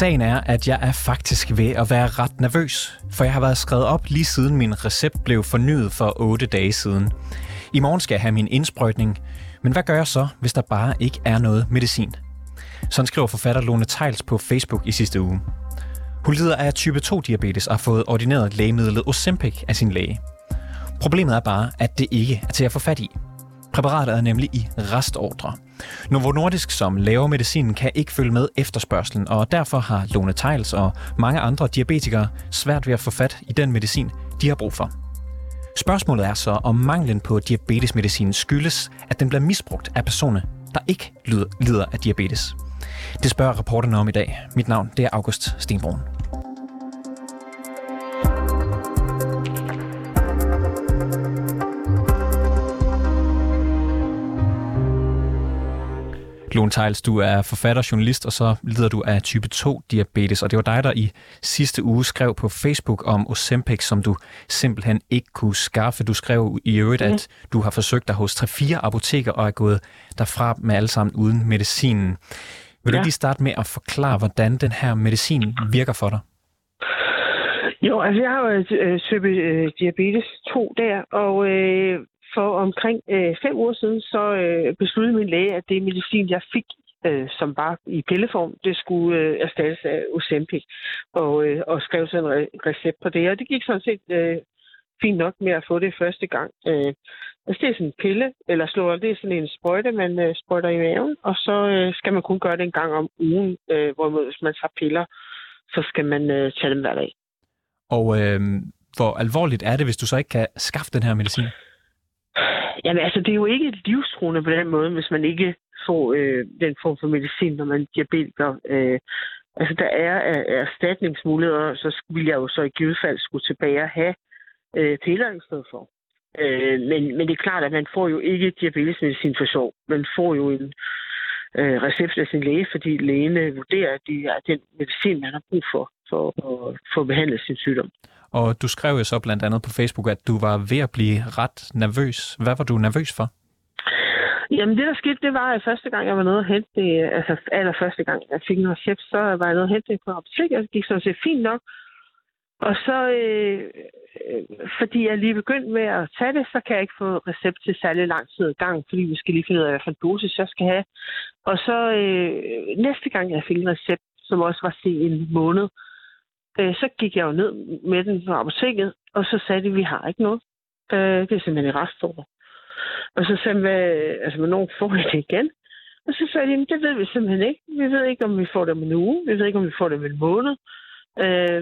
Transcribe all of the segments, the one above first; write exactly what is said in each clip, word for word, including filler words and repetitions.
Sagen er, at jeg er faktisk ved at være ret nervøs, for jeg har været skrevet op lige siden min recept blev fornyet for otte dage siden. I morgen skal jeg have min indsprøjtning, men hvad gør jeg så, hvis der bare ikke er noget medicin? Sådan skriver forfatter Lone Theils på Facebook i sidste uge. Hun lider af type to-diabetes og har fået ordineret lægemidlet Ozempic af sin læge. Problemet er bare, at det ikke er til at få fat i. Præparatet er nemlig i restordre. Novo Nordisk, som laver medicinen, kan ikke følge med efterspørgselen, og derfor har Lone Theils og mange andre diabetikere svært ved at få fat i den medicin, de har brug for. Spørgsmålet er så, om manglen på diabetesmedicinen skyldes, at den bliver misbrugt af personer, der ikke lider af diabetes. Det spørger reporterne om i dag. Mit navn det er August Stenbroen. Lone Theils, du er forfatter, journalist, og så lider du af type to-diabetes. Og det var dig, der i sidste uge skrev på Facebook om Ozempic, som du simpelthen ikke kunne skaffe. Du skrev i øvrigt, mm. at du har forsøgt dig hos tre fire apoteker og er gået derfra med alle sammen uden medicinen. Vil ja. du lige starte med at forklare, hvordan den her medicin virker for dig? Jo, altså jeg har jo øh, type øh, diabetes to der, og... Øh For omkring øh, fem uger siden, så øh, besluttede min læge, at det medicin, jeg fik, øh, som var i pilleform, det skulle øh, erstattes af Ozempic, og, øh, og skrev så en re- recept på det. Og det gik sådan set øh, fint nok med at få det første gang. Øh, altså det er sådan en pille, eller slår, det er sådan en sprøjte, man øh, sprøjter i maven, og så øh, skal man kun gøre det en gang om ugen, øh, hvorimod hvis man tager piller, så skal man øh, tage dem hver dag. Og øh, hvor alvorligt er det, hvis du så ikke kan skaffe den her medicin? Jamen altså, det er jo ikke et livstruende på den måde, hvis man ikke får øh, den form for medicin, når man er diabetiker. Øh, altså, der er erstatningsmuligheder, så vil jeg jo så i givet fald skulle tilbage og have øh, piller i stedet for. Øh, men, men det er klart, at man får jo ikke diabetesmedicin for sjov. Man får jo en øh, recept af sin læge, fordi lægen vurderer, at det er den medicin, man har brug for, for, for, for at behandle sin sygdom. Og du skrev jo så blandt andet på Facebook, at du var ved at blive ret nervøs. Hvad var du nervøs for? Jamen det, der skete, det var, at første gang, jeg var nede og hente det, altså allerførste gang, jeg fik en recept, så var jeg nede og hente det på apotek, og det gik sådan set fint nok. Og så, øh, øh, fordi jeg lige begyndte med at tage det, så kan jeg ikke få recept til særlig lang tid ad gang, fordi vi skal lige finde ud af, hvad for en dosis jeg skal have. Og så øh, næste gang, jeg fik en recept, som også var til en måned, så gik jeg jo ned med den på apoteket, og så sagde de, vi har ikke noget. Det er simpelthen i restordre. Og så sagde man, altså hvornår får I det igen? Og så sagde de, det ved vi simpelthen ikke. Vi ved ikke, om vi får det om en uge. Vi ved ikke, om vi får det om en måned.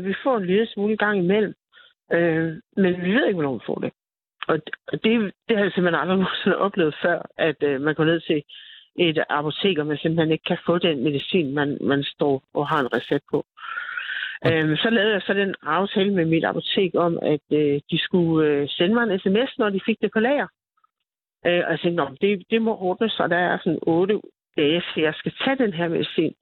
Vi får en lille smule gang imellem. Men vi ved ikke, hvornår vi får det. Og det, det har jeg simpelthen aldrig nogensinde oplevet før, at man går ned til et apotek, og man simpelthen ikke kan få den medicin, man, man står og har en recept på. Øhm, så lavede jeg så den aftale med mit apotek om, at øh, de skulle øh, sende mig en sms, når de fik det på lager. Øh, og jeg tænkte, Nå, det, det må ordnes, og der er sådan otte dage, så jeg skal tage den her medicin.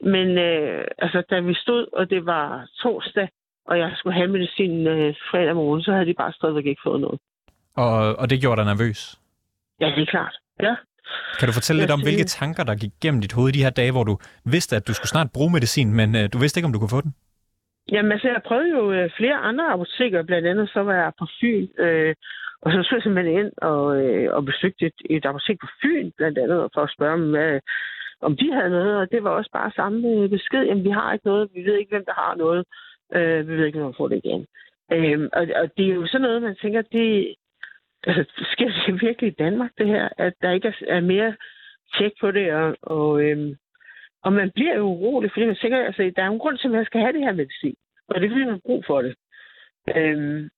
Men øh, altså, da vi stod, og det var torsdag, og jeg skulle have medicinen øh, fredag morgen, så havde de bare stadigvæk ikke fået noget. Og, og det gjorde dig nervøs? Ja, det er klart. Ja. Kan du fortælle lidt om, hvilke tanker, der gik gennem dit hoved i de her dage, hvor du vidste, at du skulle snart bruge medicin, men øh, du vidste ikke, om du kunne få den? Jamen altså, jeg prøvede jo øh, flere andre apoteker, blandt andet så var jeg på Fyn, øh, og så så jeg simpelthen ind og, øh, og besøgte et, et apotek på Fyn, blandt andet, for at spørge dem, øh, om de havde noget, og det var også bare samme besked, jamen vi har ikke noget, vi ved ikke, hvem der har noget, øh, vi ved ikke, hvem der får det igen. Øh, og, og det er jo sådan noget, man tænker, det... Altså, sker det virkelig i Danmark, det her, at der ikke er mere tjek på det, og, og, øhm, og man bliver jo urolig, fordi man tænker, altså, der er en grund til, at man skal have det her medicin, og det er fordi, man har brug for det. Øhm,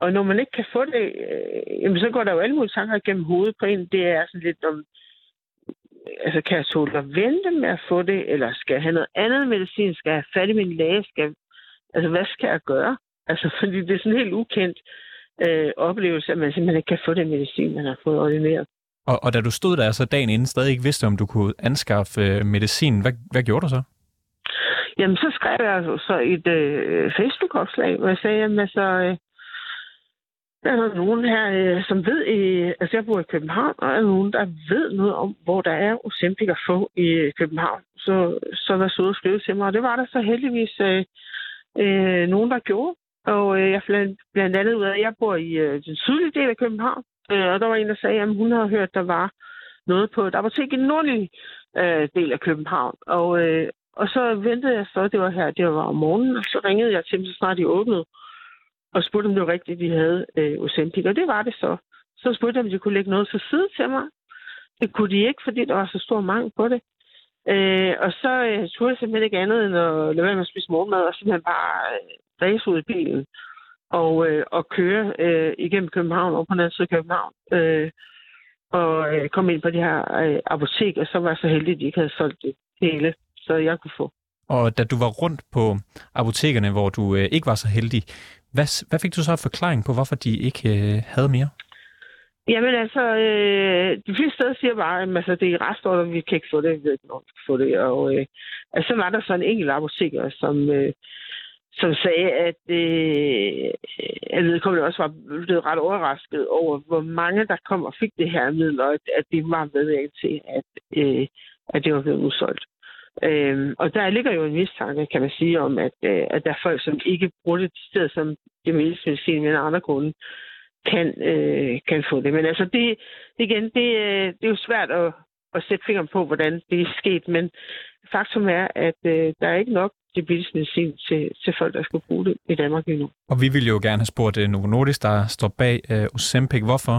og når man ikke kan få det, øh, jamen, så går der jo alle mulige tanker gennem hovedet på en. Det er sådan lidt om, altså, kan jeg tåle at vente med at få det, eller skal jeg have noget andet medicin, skal jeg have fat i min læge, skal, altså, hvad skal jeg gøre? Altså, fordi det er sådan helt ukendt Øh, oplevelse, at man simpelthen ikke kan få den medicin, man har fået ordineret. Og, og da du stod der så dagen inden, stadig ikke vidste, om du kunne anskaffe øh, medicin, hvad, hvad gjorde du så? Jamen, så skrev jeg så et øh, Facebook-opslag, hvor jeg sagde, jamen altså, øh, Der er nogen her, øh, som ved, øh, altså jeg bor i København, og der er nogen, der ved noget om, hvor der er Ozempic at få i København. Så, så var søde at skrive til mig, og det var der så heldigvis øh, øh, nogen, der gjorde. Og øh, jeg fandt blandt andet ud af, at jeg bor i øh, den sydlige del af København, øh, og der var en, der sagde, at hun havde hørt, at der var noget på et apotek i den nordlige øh, del af København. Og, øh, og så ventede jeg så, det var her, det var om morgenen, og så ringede jeg til dem, så snart de åbnede. Og spurgte, om det var rigtigt, at de havde øh, Ozempic, og det var det så. Så spurgte jeg, om de kunne lægge noget til side til mig. Det kunne de ikke, fordi der var så stor mangel på det. Øh, og så øh, turde jeg simpelthen ikke andet, end at lade være med at spise morgenmad, og simpelthen bare øh, ræse ud i bilen, og, øh, og køre øh, igennem København, over på den anden side af København, øh, og øh, komme ind på de her øh, apotek, og så var jeg så heldig, at de ikke havde solgt det hele, så jeg kunne få. Og da du var rundt på apotekerne, hvor du øh, ikke var så heldig, Hvad, hvad fik du så en forklaring på, hvorfor de ikke øh, havde mere? Jamen altså, øh, de fleste steder siger bare, at altså, det er restorder, vi kan ikke få det, vi ved ikke, når vi kan få det. Og øh, altså, så var der så en enkelt apoteker, som, øh, som sagde, at øh, jeg vedkommende også var blevet ret overrasket over, hvor mange der kom og fik det her middel, og at, at det var medvirket til, at, øh, at det var blevet udsolgt. Øhm, og der ligger jo en mistanke, kan man sige, om, at, øh, at der er folk, som ikke bruger det til stedet, som det mest vil sige, men andre grunde kan, øh, kan få det. Men altså, det, igen, det, øh, det er jo svært at, at sætte fingeren på, hvordan det er sket, men faktum er, at øh, der er ikke nok diabetesmedicin til, til folk, der skal bruge det i Danmark endnu. Og vi ville jo gerne have spurgt uh, Novo Nordisk, der står bag uh, Ozempic, hvorfor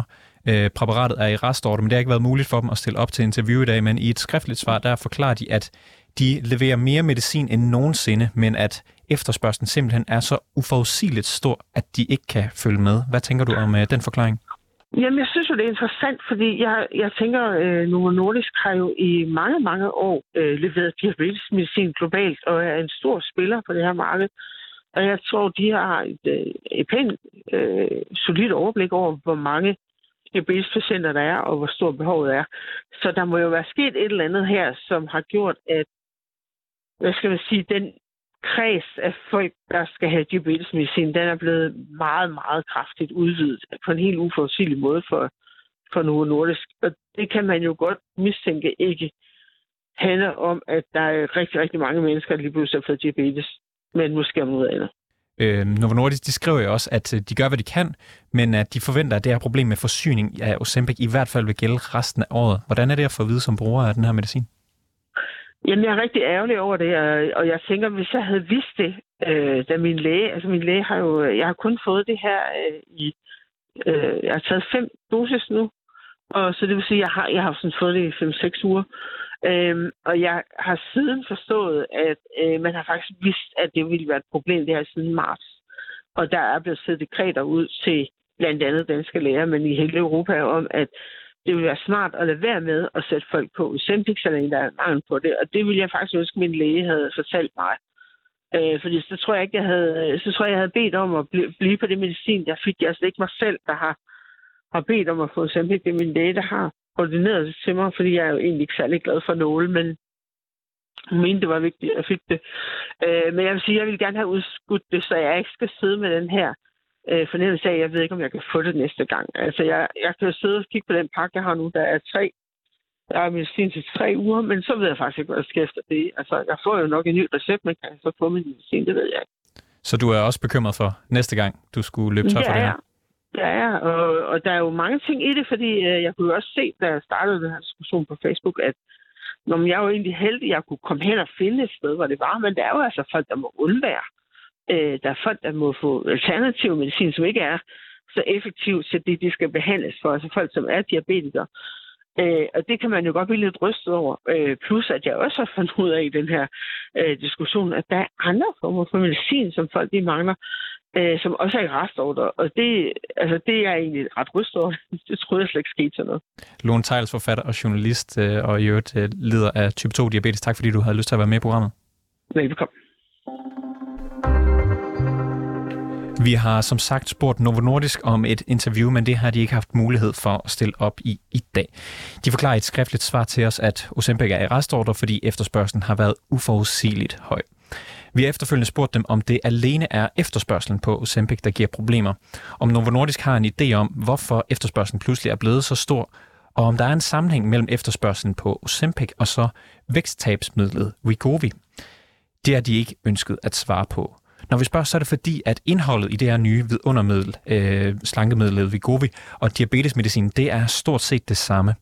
uh, præparatet er i restorder, men det har ikke været muligt for dem at stille op til interview i dag, men i et skriftligt svar, der forklarer de, at de leverer mere medicin end nogensinde, men at efterspørgslen simpelthen er så uforudsigeligt stor, at de ikke kan følge med. Hvad tænker du om uh, den forklaring? Jamen, jeg synes jo, det er interessant, fordi jeg, jeg tænker, øh, Novo Nordisk har jo i mange, mange år øh, leveret diabetesmedicin globalt, og er en stor spiller på det her marked. Og jeg tror, de har et, øh, et pænt, øh, solidt overblik over, hvor mange diabetespatienter der er, og hvor stort behovet er. Så der må jo være sket et eller andet her, som har gjort, at, hvad skal man sige, den kreds af folk, der skal have diabetesmedicin, den er blevet meget, meget kraftigt udvidet på en helt uforudsigelig måde for, for Novo Nordisk. Og det kan man jo godt mistænke ikke handler om, at der er rigtig, rigtig mange mennesker, der lige pludselig har fået diabetes, men måske om noget andet. Øh, Novo Nordisk, de skriver jo også, at de gør, hvad de kan, men at de forventer, at det her problem med forsyning af Ozempic i hvert fald vil gælde resten af året. Hvordan er det at få at vide som bruger af den her medicin? Jamen, jeg er rigtig ærgerlig over det, og jeg tænker, hvis jeg havde vidst det, øh, da min læge, altså min læge har jo, jeg har kun fået det her øh, i, øh, jeg har taget fem dosis nu, og så det vil sige, jeg har, jeg har sådan fået det i fem seks uger, øh, og jeg har siden forstået, at øh, man har faktisk vidst, at det ville være et problem det her siden marts, og der er blevet siddet dekreter ud til blandt andet danske læger, men i hele Europa om, at det vil være smart at lade være med at sætte folk på Ozempic, så længe der er mangel på det. Og det ville jeg faktisk ønske, min læge havde fortalt mig. Øh, fordi så tror jeg ikke, jeg havde, så tror jeg, jeg havde bedt om at blive, blive på det medicin, jeg fik. Altså ikke mig selv, der har, har bedt om at få Ozempic. Det er min læge, der har ordineret det til mig, fordi jeg er jo egentlig ikke særlig glad for nåle, men jeg mente, det var vigtigt, at jeg fik det. Øh, men jeg vil sige, jeg ville gerne have udskudt det, så jeg ikke skal sidde med den her fornemmelse af, at jeg ved ikke, om jeg kan få det næste gang. Altså, jeg, jeg kan jo sidde og kigge på den pakke, jeg har nu, der er tre. Der er medicin til tre uger, men så ved jeg faktisk ikke, hvad der sker efter det. Altså, jeg får jo nok en ny recept, men kan jeg så få min medicin, det ved jeg ikke. Så du er også bekymret for næste gang, du skulle løbe tør ja, for det her? Ja, ja. Og, og der er jo mange ting i det, fordi øh, jeg kunne jo også se, da jeg startede den her diskussion på Facebook, at når jeg er jo egentlig heldig, at jeg kunne komme hen og finde et sted, hvor det var, men der er jo altså folk, der må undvære. Øh, der er folk, der må få alternativ medicin, som ikke er så effektivt, så det de skal behandles for, altså folk, som er diabetikere. Øh, og det kan man jo godt blive lidt rystet over. Øh, plus, at jeg også har fundet ud af i den her øh, diskussion, at der er andre former for medicin, som folk de mangler, øh, som også er i restorder. Og det, altså, det er jeg egentlig ret rystet over. Det troede jeg slet ikke skete sådan noget. Lone Theils, forfatter og journalist, øh, og i øvrigt øh, leder af type to diabetes. Tak, fordi du havde lyst til at være med i programmet. Velbekomme. Vi har som sagt spurgt Novo Nordisk om et interview, men det har de ikke haft mulighed for at stille op i i dag. De forklarer et skriftligt svar til os, at Ozempic er i restorder, fordi efterspørgslen har været uforudsigeligt høj. Vi har efterfølgende spurgt dem, om det alene er efterspørgselen på Ozempic, der giver problemer. Om Novo Nordisk har en idé om, hvorfor efterspørgselen pludselig er blevet så stor, og om der er en sammenhæng mellem efterspørgselen på Ozempic og så væksttabsmidlet Wegovy. Det har de ikke ønsket at svare på. Når vi spørger, så er det fordi, at indholdet i det her nye vidundermiddel, øh, slankemidlet Wegovy og diabetesmedicinen, det er stort set det samme.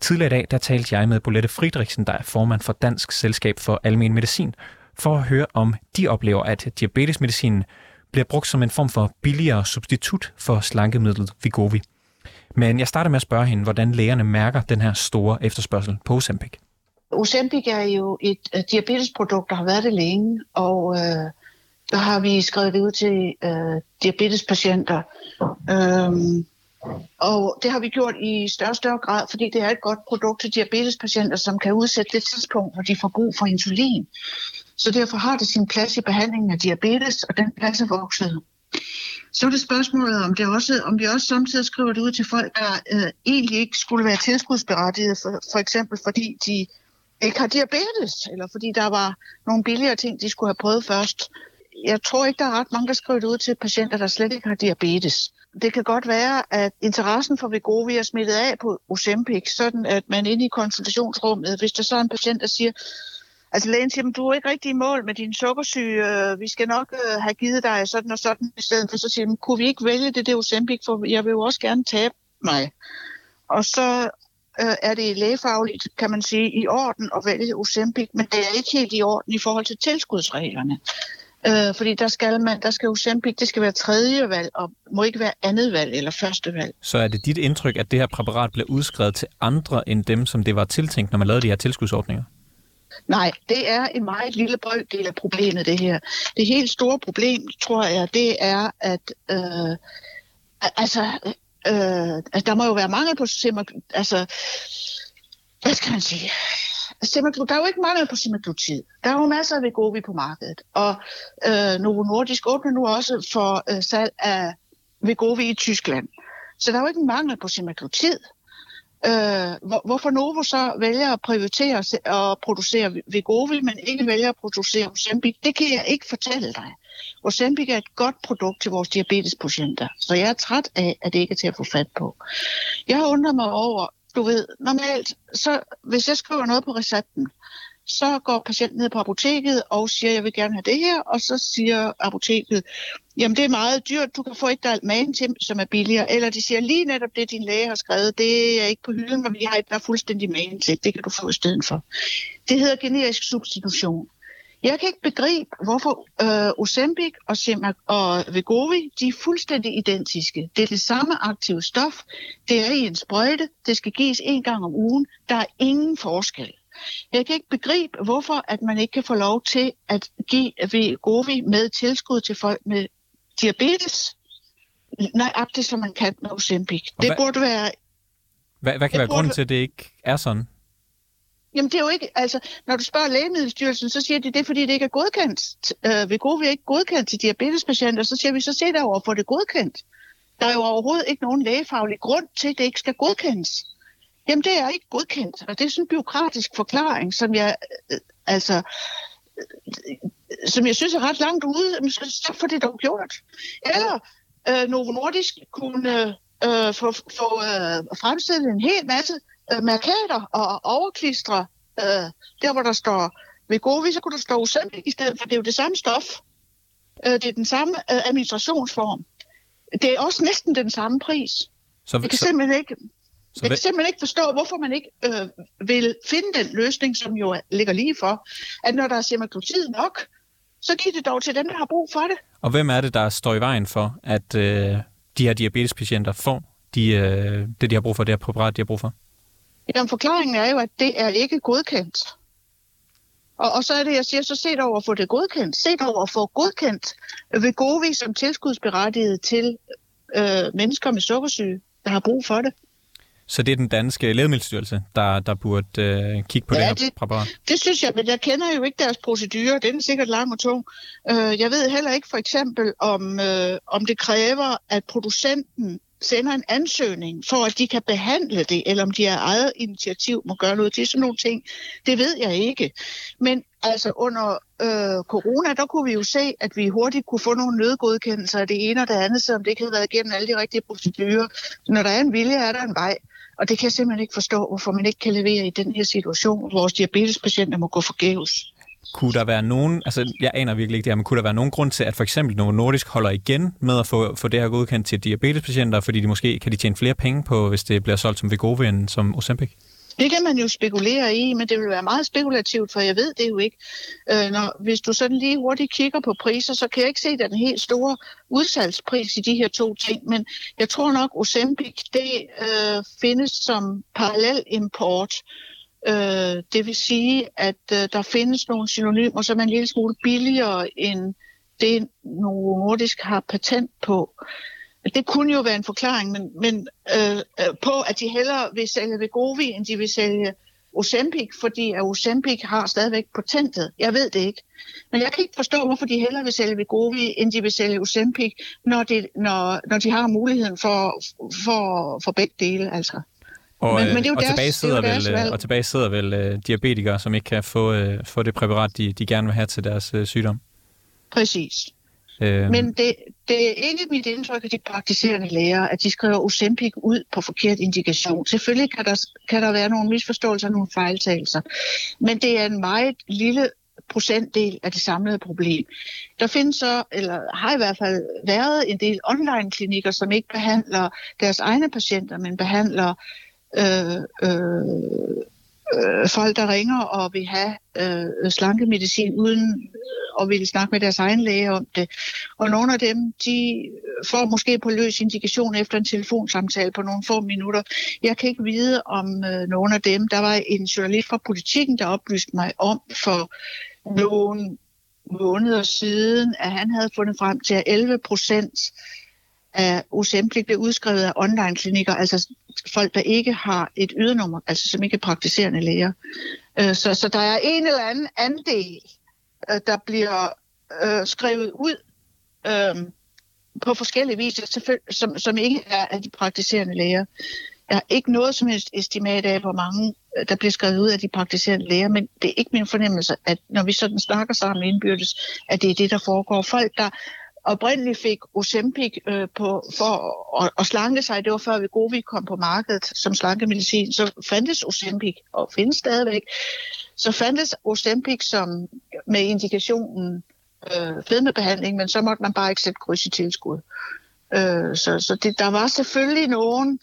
Tidligere i dag, der talte jeg med Bolette Friderichsen, der er formand for Dansk Selskab for Almen Medicin, for at høre, om de oplever, at diabetesmedicinen bliver brugt som en form for billigere substitut for slankemidlet Wegovy. Men jeg starter med at spørge hende, hvordan lægerne mærker den her store efterspørgsel på Ozempic. Ozempic er jo et diabetesprodukt, der har været det længe, og øh, der har vi skrevet det ud til øh, diabetespatienter. Øhm, og det har vi gjort i større og større grad, fordi det er et godt produkt til diabetespatienter, som kan udsætte det tidspunkt, hvor de får brug for insulin. Så derfor har det sin plads i behandlingen af diabetes, og den plads er vokset. Så er det spørgsmålet, om, det også, om vi også samtidig skriver det ud til folk, der øh, egentlig ikke skulle være tilskudsberettigede, for, for eksempel fordi de ikke har diabetes, eller fordi der var nogle billigere ting, de skulle have prøvet først. Jeg tror ikke, der er ret mange, der skriver det ud til patienter, der slet ikke har diabetes. Det kan godt være, at interessen for Wegovy er smittet af på Ozempic, sådan at man inde i konsultationsrummet, hvis der så er en patient, der siger, altså lægen siger, du er ikke rigtig i mål med din sukkersyge, vi skal nok øh, have givet dig sådan og sådan i stedet for. Så siger man, kunne vi ikke vælge det der Ozempic, for jeg vil jo også gerne tabe mig. Og så øh, er det lægefagligt, kan man sige, i orden at vælge Ozempic, men det er ikke helt i orden i forhold til tilskudsreglerne. Øh, fordi der skal man, der skal Ozempic, det skal være tredje valg, og må ikke være andet valg eller første valg. Så er det dit indtryk, at det her præparat bliver udskrevet til andre end dem, som det var tiltænkt, når man lavede de her tilskudsordninger? Nej, det er en meget lille brøkdel af problemet, det her. Det helt store problem, tror jeg, det er, at, øh, altså, øh, at der må jo være mangel på semaglutid. Altså, hvad skal man sige? Semaglutid, der er jo ikke mangel på semaglutid. Der er jo masser af Wegovy på markedet. Og øh, Novo Nordisk åbner nu også for øh, salg af Wegovy i Tyskland. Så der er jo ikke en mangel på semaglutid. Øh, hvorfor Novo så vælger at prioritere og producere Wegovy, men ikke vælger at producere Ozempic, det kan jeg ikke fortælle dig. Ozempic er et godt produkt til vores diabetespatienter, så jeg er træt af, at det ikke er til at få fat på. Jeg undrer mig over, du ved, normalt, så hvis jeg skriver noget på recepten, så går patienten ned på apoteket og siger, jeg vil gerne have det her, og så siger apoteket, jamen det er meget dyrt, du kan få et dalmagen til, som er billigere, eller de siger lige netop det, din læge har skrevet, det er ikke på hylden, men vi har et, der er fuldstændig magen til, det kan du få i stedet for. Det hedder generisk substitution. Jeg kan ikke begribe, hvorfor øh, Ozempic og, og Wegovy, de er fuldstændig identiske. Det er det samme aktive stof, det er i en sprøjte, det skal gives en gang om ugen, der er ingen forskel. Jeg kan ikke begribe, hvorfor at man ikke kan få lov til at give Wegovy med tilskud til folk med diabetes. Nøjagtigt, som man kan med Ozempic. Det hvad, burde være... Hvad, hvad kan være grunden til, at det ikke er sådan? Jamen det er jo ikke... Altså, når du spørger Lægemiddelstyrelsen, så siger de, det er fordi, det ikke er godkendt. Øh, Wegovy er ikke godkendt til diabetespatienter, så siger vi, så se derover for det godkendt. Der er jo overhovedet ikke nogen lægefaglig grund til, at det ikke skal godkendes. Jamen, det er ikke godkendt, og det er sådan en bureaukratisk forklaring, som jeg, øh, altså, øh, som jeg synes er ret langt ude, men så får det dog gjort. Eller øh, Novo Nordisk kunne øh, få, få øh, fremstillet en hel masse øh, mærkater og overklistre, øh, der hvor der står Wegovy, så kunne der stå Ozempic i stedet, for det er jo det samme stof. Øh, det er den samme øh, administrationsform. Det er også næsten den samme pris. Så, det kan så... simpelthen ikke... Jeg kan simpelthen ikke forstå, hvorfor man ikke øh, vil finde den løsning, som jo ligger lige for, at når der er semaglutid nok, så giver det dog til dem, der har brug for det. Og hvem er det, der står i vejen for, at øh, de her diabetespatienter får de, øh, det, de har brug for, det her præparat, de har brug for? Jamen, forklaringen er jo, at det er ikke godkendt. Og, og så er det, jeg siger, så set over at få det godkendt. Set over at få godkendt Wegovy som tilskudsberettiget til øh, mennesker med sukkersyge, der har brug for det. Så det er den danske Lægemiddelstyrelse, der, der burde øh, kigge på ja, det her præparat? Det synes jeg, men jeg kender jo ikke deres procedurer. Den er sikkert lang og tung. Øh, jeg ved heller ikke for eksempel, om, øh, om det kræver, at producenten sender en ansøgning for, at de kan behandle det, eller om de har eget initiativ må gøre noget til sådan nogle ting. Det ved jeg ikke. Men altså under øh, corona, der kunne vi jo se, at vi hurtigt kunne få nogle nødgodkendelser af det ene og det andet, selvom det ikke havde været igennem alle de rigtige procedurer. Når der er en vilje, er der en vej. Og det kan jeg simpelthen ikke forstå, hvorfor man ikke kan levere i den her situation, hvor vores diabetespatienter må gå forgæves. Kunne der være nogen, altså jeg aner virkelig ikke det her, men kunne der være nogen grund til, at for eksempel Novo Nordisk holder igen med at få, få det her godkendt til diabetespatienter, fordi de måske kan de tjene flere penge på, hvis det bliver solgt som Wegovy end som Ozempic? Det kan man jo spekulere i, men det vil være meget spekulativt, for jeg ved det jo ikke. Øh, når, hvis du sådan lige hurtigt kigger på priser, så kan jeg ikke se den helt store udsalgspris i de her to ting, men jeg tror nok, Ozempic det øh, findes som parallelimport. Øh, det vil sige, at øh, der findes nogle synonymer, som er en lille smule billigere end det, Novo Nordisk har patent på. Det kunne jo være en forklaring men, men, øh, øh, på, at de hellere vil sælge Wegovy, end de vil sælge Ozempic, fordi Ozempic har stadigvæk patentet. Jeg ved det ikke. Men jeg kan ikke forstå, hvorfor de hellere vil sælge Wegovy, end de vil sælge Ozempic, når de, når, når de har muligheden for, for, for begge dele. Altså. Og, men, men det er jo og, deres, tilbage sidder det er jo vel, og tilbage sidder vel øh, diabetikere, som ikke kan få, øh, få det præparat, de, de gerne vil have til deres øh, sygdom. Præcis. Men det, det er ikke mit indtryk af de praktiserende læger, at de skriver Ozempic ud på forkert indikation. Selvfølgelig kan der, kan der være nogle misforståelser og nogle fejltagelser, men det er en meget lille procentdel af det samlede problem. Der findes så, eller har i hvert fald været en del online-klinikker, som ikke behandler deres egne patienter, men behandler øh, øh, øh, folk, der ringer og vil have øh, slankemedicin uden og ville snakke med deres egen læge om det. Og nogle af dem, de får måske på løs indikation efter en telefonsamtale på nogle få minutter. Jeg kan ikke vide om øh, nogle af dem. Der var en journalist fra Politikken, der oplyste mig om for nogle måneder siden, at han havde fundet frem til, at elleve procent af Ozempic blev udskrevet af online-klinikker, altså folk, der ikke har et ydernummer, altså som ikke er praktiserende læger. Øh, så, så der er en eller anden andel, der bliver øh, skrevet ud øh, på forskellige viser, som, som ikke er af de praktiserende læger. Jeg har ikke noget som helst estimat af, hvor mange der bliver skrevet ud af de praktiserende læger, men det er ikke min fornemmelse, at når vi sådan snakker sammen indbyrdes, at det er det, der foregår. Folk, der oprindeligt fik Ozempic øh, på, for at, at slanke sig, det var før Wegovy kom på markedet som slankemedicin, så fandtes Ozempic og findes stadigvæk. Så fandtes Ozempic som med indikationen øh, fedmebehandling, men så måtte man bare ikke sætte kryds i tilskud. Øh, så så det, der var selvfølgelig nogen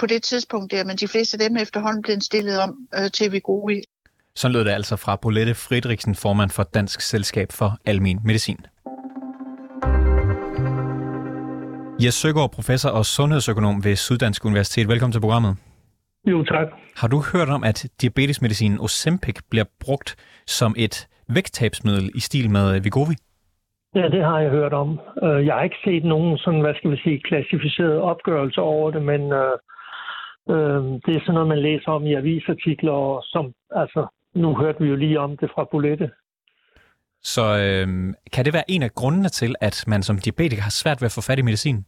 på det tidspunkt der, men de fleste af dem efterhånden blev stillet om øh, til Wegovy. Så lød det altså fra Bolette Friderichsen, formand for Dansk Selskab for Almen Medicin. Jes Søgaard, professor og sundhedsøkonom ved Syddansk Universitet. Velkommen til programmet. Jo, tak. Har du hørt om, at diabetesmedicinen Ozempic bliver brugt som et vægttabsmiddel i stil med Wegovy? Ja, det har jeg hørt om. Jeg har ikke set nogen sådan, hvad skal vi sige, klassificerede opgørelser over det, men øh, øh, det er sådan noget, man læser om i avisartikler, og som, altså, nu hørte vi jo lige om det fra Bolette. Så øh, kan det være en af grundene til, at man som diabetiker har svært ved at få fat i medicin?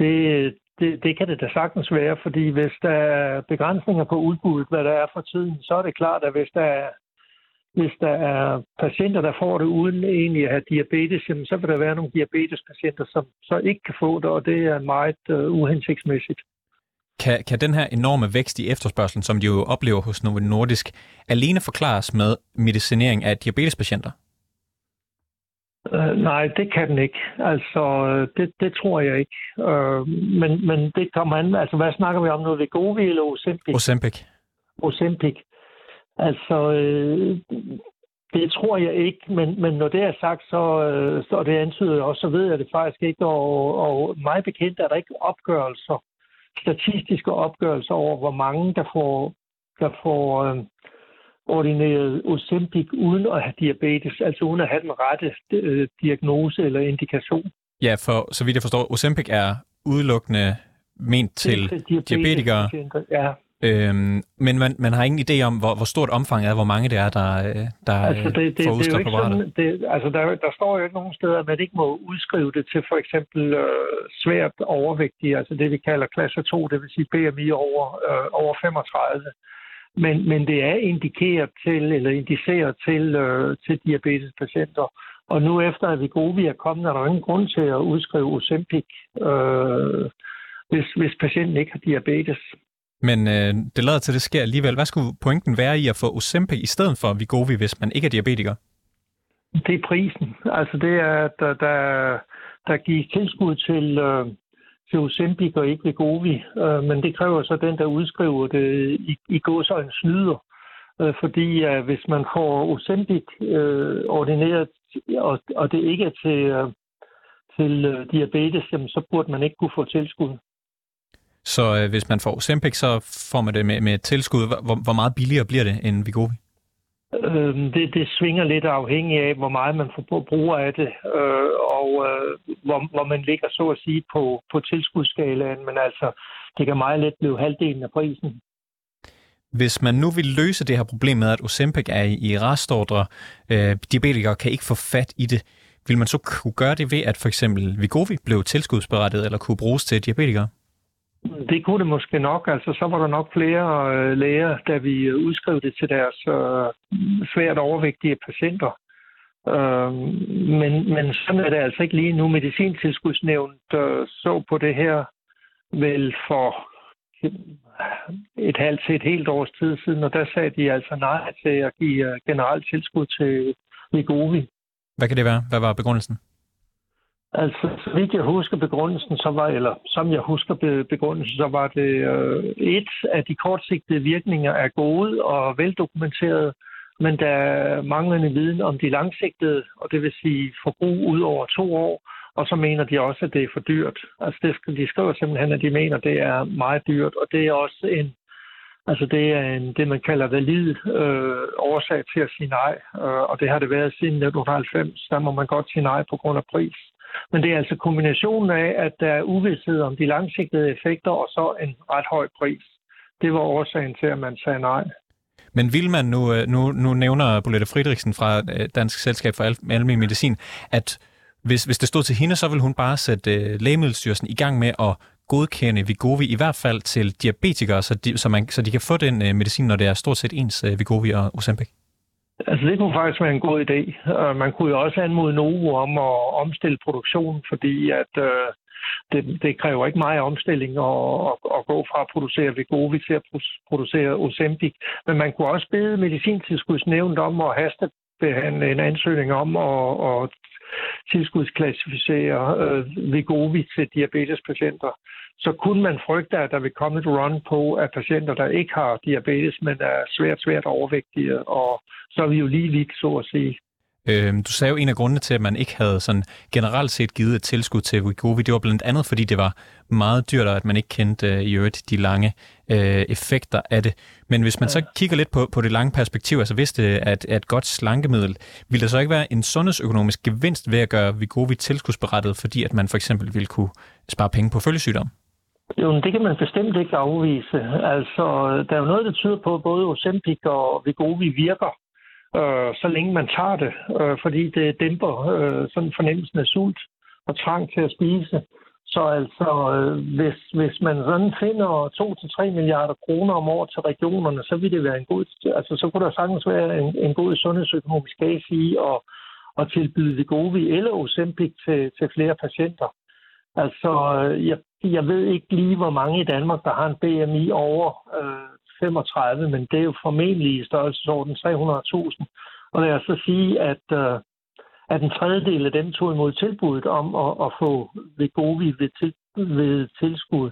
Det, det, det kan det da sagtens være, fordi hvis der er begrænsninger på udbuddet, hvad der er for tiden, så er det klart, at hvis der er, hvis der er patienter, der får det uden egentlig at have diabetes, så vil der være nogle diabetespatienter, som så ikke kan få det, og det er meget uh, uhensigtsmæssigt. Kan, kan den her enorme vækst i efterspørgselen, som de jo oplever hos Novo Nordisk, alene forklares med medicinering af diabetespatienter? Uh, nej, det kan den ikke. Altså, det, det tror jeg ikke. Uh, men, men det kommer an. Altså, hvad snakker vi om nu? Wegovy eller Ozempic? Ozempic. Ozempic. Altså, øh, det tror jeg ikke. Men, men når det er sagt, så, og det antyder jeg også, så ved jeg det faktisk ikke. Og, og mig bekendt er der ikke opgørelser. Statistiske opgørelser over, hvor mange der får, der får øh, ordineret Ozempic uden at have diabetes, altså uden at have den rette øh, diagnose eller indikation. Ja, for så vidt jeg forstår, Ozempic er udelukkende ment til diabetikere, ja. Øhm, men man, man har ingen idé om, hvor, hvor stort omfanget er, hvor mange det er, der, der altså det, det, får udskrevet præparater. Det, altså der, der står jo ikke nogen steder, at man ikke må udskrive det til for eksempel øh, svært overvægtige, altså det vi kalder klasse to, det vil sige B M I over, øh, over femogtredive. Men, men det er indikeret til, eller indiceret til, øh, til diabetespatienter. Og nu efter, at Wegovy er kommet, er der ingen grund til at udskrive Ozempic, øh, hvis, hvis patienten ikke har diabetes. Men øh, det lader til, at det sker alligevel. Hvad skulle pointen være i at få Ozempic i stedet for Wegovy, hvis man ikke er diabetiker? Det er prisen. Altså det er, at der, der, der gives tilskud til, øh, til Ozempic og ikke Wegovy. Øh, men det kræver så den, der udskriver det i, i gåsøjne snyder. Øh, fordi øh, hvis man får Ozempic øh, ordineret, og, og det ikke er til, øh, til øh, diabetes, jamen, så burde man ikke kunne få tilskud. Så øh, hvis man får Ozempic, så får man det med, med tilskud. Hvor, hvor meget billigere bliver det end Wegovy? Øh, det, det svinger lidt afhængig af, hvor meget man får bruger af det, øh, og øh, hvor, hvor man ligger så at sige på, på tilskudsskalaen. Men altså, det kan meget let blive halvdelen af prisen. Hvis man nu vil løse det her problem med, at Ozempic er i restordre, øh, diabetikere kan ikke få fat i det, vil man så kunne gøre det ved, at for eksempel Wegovy blev tilskudsberettet eller kunne bruges til diabetikere? Det kunne det måske nok. Altså, så var der nok flere øh, læger, da vi udskrev det til deres øh, svært overvægtige patienter. Øh, men, men sådan er det altså ikke lige nu. Medicintilskudsnævnet øh, så på det her vel for et halvt til et helt års tid siden, og der sagde de altså nej til at give generelt tilskud til Wegovy. Hvad kan det være? Hvad var begrundelsen? Altså, så vidt jeg husker begrundelsen, så var, eller som jeg husker begrundelsen, så var det øh, et af de kortsigtede virkninger er gode og veldokumenterede, men der er manglende viden om de langsigtede, og det vil sige forbrug ud over to år, og så mener de også, at det er for dyrt. Altså, det, de skriver simpelthen, at de mener, at det er meget dyrt, og det er også en, altså det er en, det man kalder valid øh, årsag til at sige nej, øh, og det har det været siden nitten halvfems, der må man godt sige nej på grund af pris. Men det er altså kombinationen af, at der er uvished om de langsigtede effekter, og så en ret høj pris. Det var årsagen til, at man sagde nej. Men vil man nu, nu, nu nævner Bolette Friderichsen fra Dansk Selskab for Almen Medicin, at hvis, hvis det stod til hende, så ville hun bare sætte Lægemiddelstyrelsen i gang med at godkende Wegovy, i hvert fald til diabetikere, så de, så man, så de kan få den medicin, når det er stort set ens Wegovy og Ozempic? Altså, det kunne faktisk være en god idé. Man kunne jo også anmode Novo om at omstille produktionen, fordi at, øh, det, det kræver ikke meget omstilling at, at, at gå fra at producere Wegovy til at producere Ozempic. Men man kunne også bede Medicintilskudsnævnet om at hastebehandle en ansøgning om at, at tilskudsklassificere øh, Wegovy til diabetespatienter. Så kunne man frygte, at der vil komme et run på, at patienter, der ikke har diabetes, men er svært, svært overvægtige, og så er vi jo lige vidt, så at sige. Øhm, du sagde jo, en af grundene til, at man ikke havde sådan generelt set givet et tilskud til Wegovy, det var blandt andet, fordi det var meget dyrt, og at man ikke kendte øh, i øvrigt de lange øh, effekter af det. Men hvis man ja. så kigger lidt på, på det lange perspektiv, altså hvis det er et, er et godt slankemiddel, ville der så ikke være en sundhedsøkonomisk gevinst ved at gøre Wegovy tilskudsberettet, fordi at man for eksempel ville kunne spare penge på følgesygdom? Jo, men det kan man bestemt ikke afvise. Altså, der er jo noget, der tyder på, at både Ozempic og Wegovy virker, øh, så længe man tager det, øh, fordi det dæmper øh, sådan fornemmelsen af sult og trang til at spise. Så altså, øh, hvis, hvis man sådan finder to til tre milliarder kroner om året til regionerne, så vil det være en god, altså, så kunne der sagtens være en, en god sundhedsøkonomisk case i at, at tilbyde Wegovy eller Ozempic til, til flere patienter. Altså, jeg, jeg ved ikke lige, hvor mange i Danmark, der har en B M I over øh, femogtredive, men det er jo formentlig i størrelsesorden tre hundrede tusind. Og lad os så sige, at, øh, at en tredjedel af dem tog imod tilbuddet om at, at få Wegovy ved, til, ved tilskud.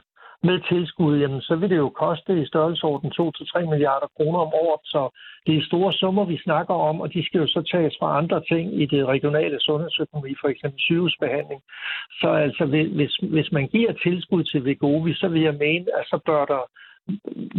Med tilskud, jamen, så vil det jo koste i størrelsesorden to til tre milliarder kroner om året. Så det er store summer, vi snakker om, og de skal jo så tages fra andre ting i det regionale sundhedsøkonomi, for eksempel sygehusbehandling. Så altså, hvis, hvis man giver tilskud til Wegovy, så vil jeg mene, at så bør der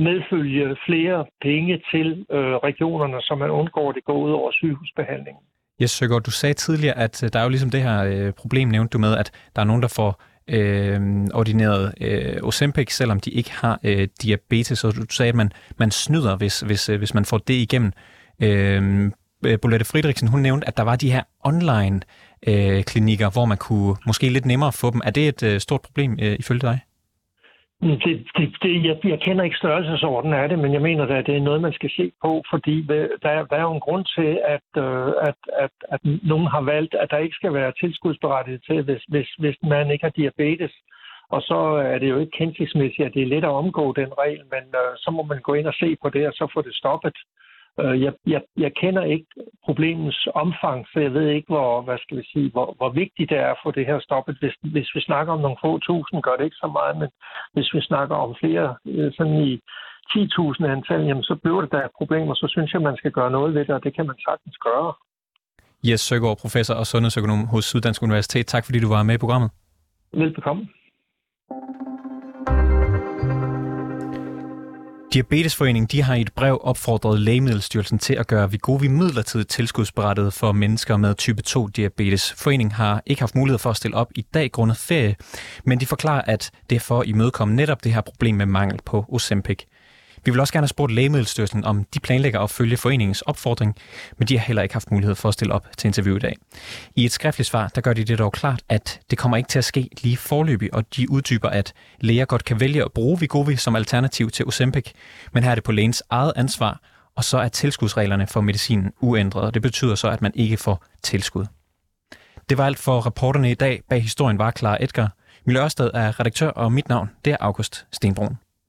medfølge flere penge til øh, regionerne, så man undgår, at det går ud over sygehusbehandlingen. Jes Søgaard, du sagde tidligere, at der er jo ligesom det her øh, problem, nævnte du med, at der er nogen, der får øh, ordineret øh, Ozempic, selvom de ikke har øh, diabetes. Og du sagde, at man, man snyder, hvis, hvis, øh, hvis man får det igennem. Øh, Bolette Friderichsen, hun nævnte, at der var de her online øh, klinikker, hvor man kunne måske lidt nemmere få dem. Er det et øh, stort problem øh, ifølge dig? Det, det, det, jeg, jeg kender ikke størrelsesorden af det, men jeg mener da, at det er noget, man skal se på, fordi der, der er jo en grund til, at, at, at, at nogen har valgt, at der ikke skal være tilskudsberettiget til, hvis, hvis, hvis man ikke har diabetes. Og så er det jo ikke hensigtsmæssigt, at det er let at omgå den regel, men uh, så må man gå ind og se på det, og så få det stoppet. Uh, jeg, jeg, jeg kender ikke problemets omfang, så jeg ved ikke, hvor, hvad skal vi sige, hvor, hvor vigtigt det er at få det her stoppet. Hvis, hvis vi snakker om nogle få tusind, gør det ikke så meget, men hvis vi snakker om flere, sådan i ti tusind antal, jamen, så bliver det der et problem, og så synes jeg, man skal gøre noget ved det, og det kan man sagtens gøre. Jes Søgaard, professor og sundhedsøkonom hos Syddansk Universitet. Tak fordi du var med i programmet. Velbekomme. Diabetesforeningen de har i et brev opfordret Lægemiddelstyrelsen til at gøre Wegovy midlertidigt tilskudsberettiget for mennesker med type to-diabetes. Foreningen har ikke haft mulighed for at stille op i dag grundet ferie, men de forklarer, at det er for at imødekomme netop det her problem med mangel på Ozempic. Vi vil også gerne have spurgt Lægemiddelstyrelsen, om de planlægger at følge foreningens opfordring, men de har heller ikke haft mulighed for at stille op til interview i dag. I et skriftligt svar, der gør de det dog klart, at det kommer ikke til at ske lige forløbig, og de uddyber, at læger godt kan vælge at bruge Wegovy som alternativ til Ozempic, men her er det på lægens eget ansvar, og så er tilskudsreglerne for medicinen uændrede, og det betyder så, at man ikke får tilskud. Det var alt for reporterne i dag. Bag historien var Clara Edgar. Mille Ørsted er redaktør, og mit navn det er August Stenbroen.